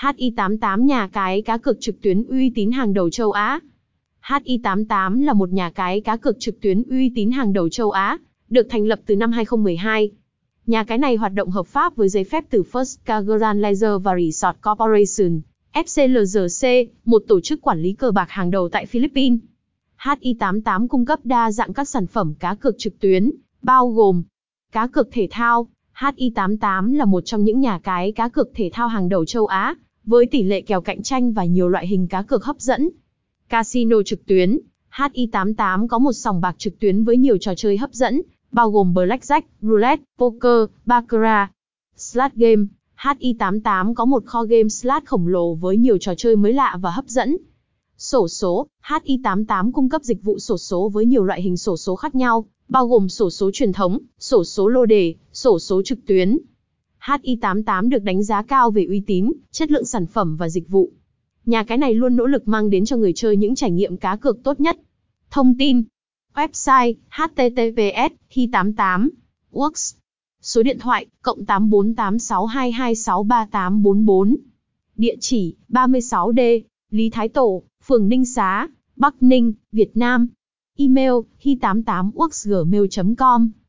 Hi88 nhà cái cá cược trực tuyến uy tín hàng đầu châu Á. Hi88 là một nhà cái cá cược trực tuyến uy tín hàng đầu châu Á, được thành lập từ năm 2012. Nhà cái này hoạt động hợp pháp với giấy phép từ First Cagayan Leisure và Resort Corporation, FCLRC, một tổ chức quản lý cờ bạc hàng đầu tại Philippines. Hi88 cung cấp đa dạng các sản phẩm cá cược trực tuyến, bao gồm cá cược thể thao. Hi88 là một trong những nhà cái cá cược thể thao hàng đầu châu Á, với tỷ lệ kèo cạnh tranh và nhiều loại hình cá cược hấp dẫn. Casino trực tuyến. Hi88 có một sòng bạc trực tuyến với nhiều trò chơi hấp dẫn, bao gồm blackjack, roulette, poker, baccarat, slot game. Hi88 có một kho game slot khổng lồ với nhiều trò chơi mới lạ và hấp dẫn. Sổ số. Hi88 cung cấp dịch vụ sổ số với nhiều loại hình sổ số khác nhau, bao gồm sổ số truyền thống, sổ số lô đề, sổ số trực tuyến. Hi88 được đánh giá cao về uy tín, chất lượng sản phẩm và dịch vụ. Nhà cái này luôn nỗ lực mang đến cho người chơi những trải nghiệm cá cược tốt nhất. Thông tin. Website https://hi88.works. Số điện thoại +848622638844. Địa chỉ 36D, Lý Thái Tổ, phường Ninh Xá, Bắc Ninh, Việt Nam. Email: hi88works@gmail.com.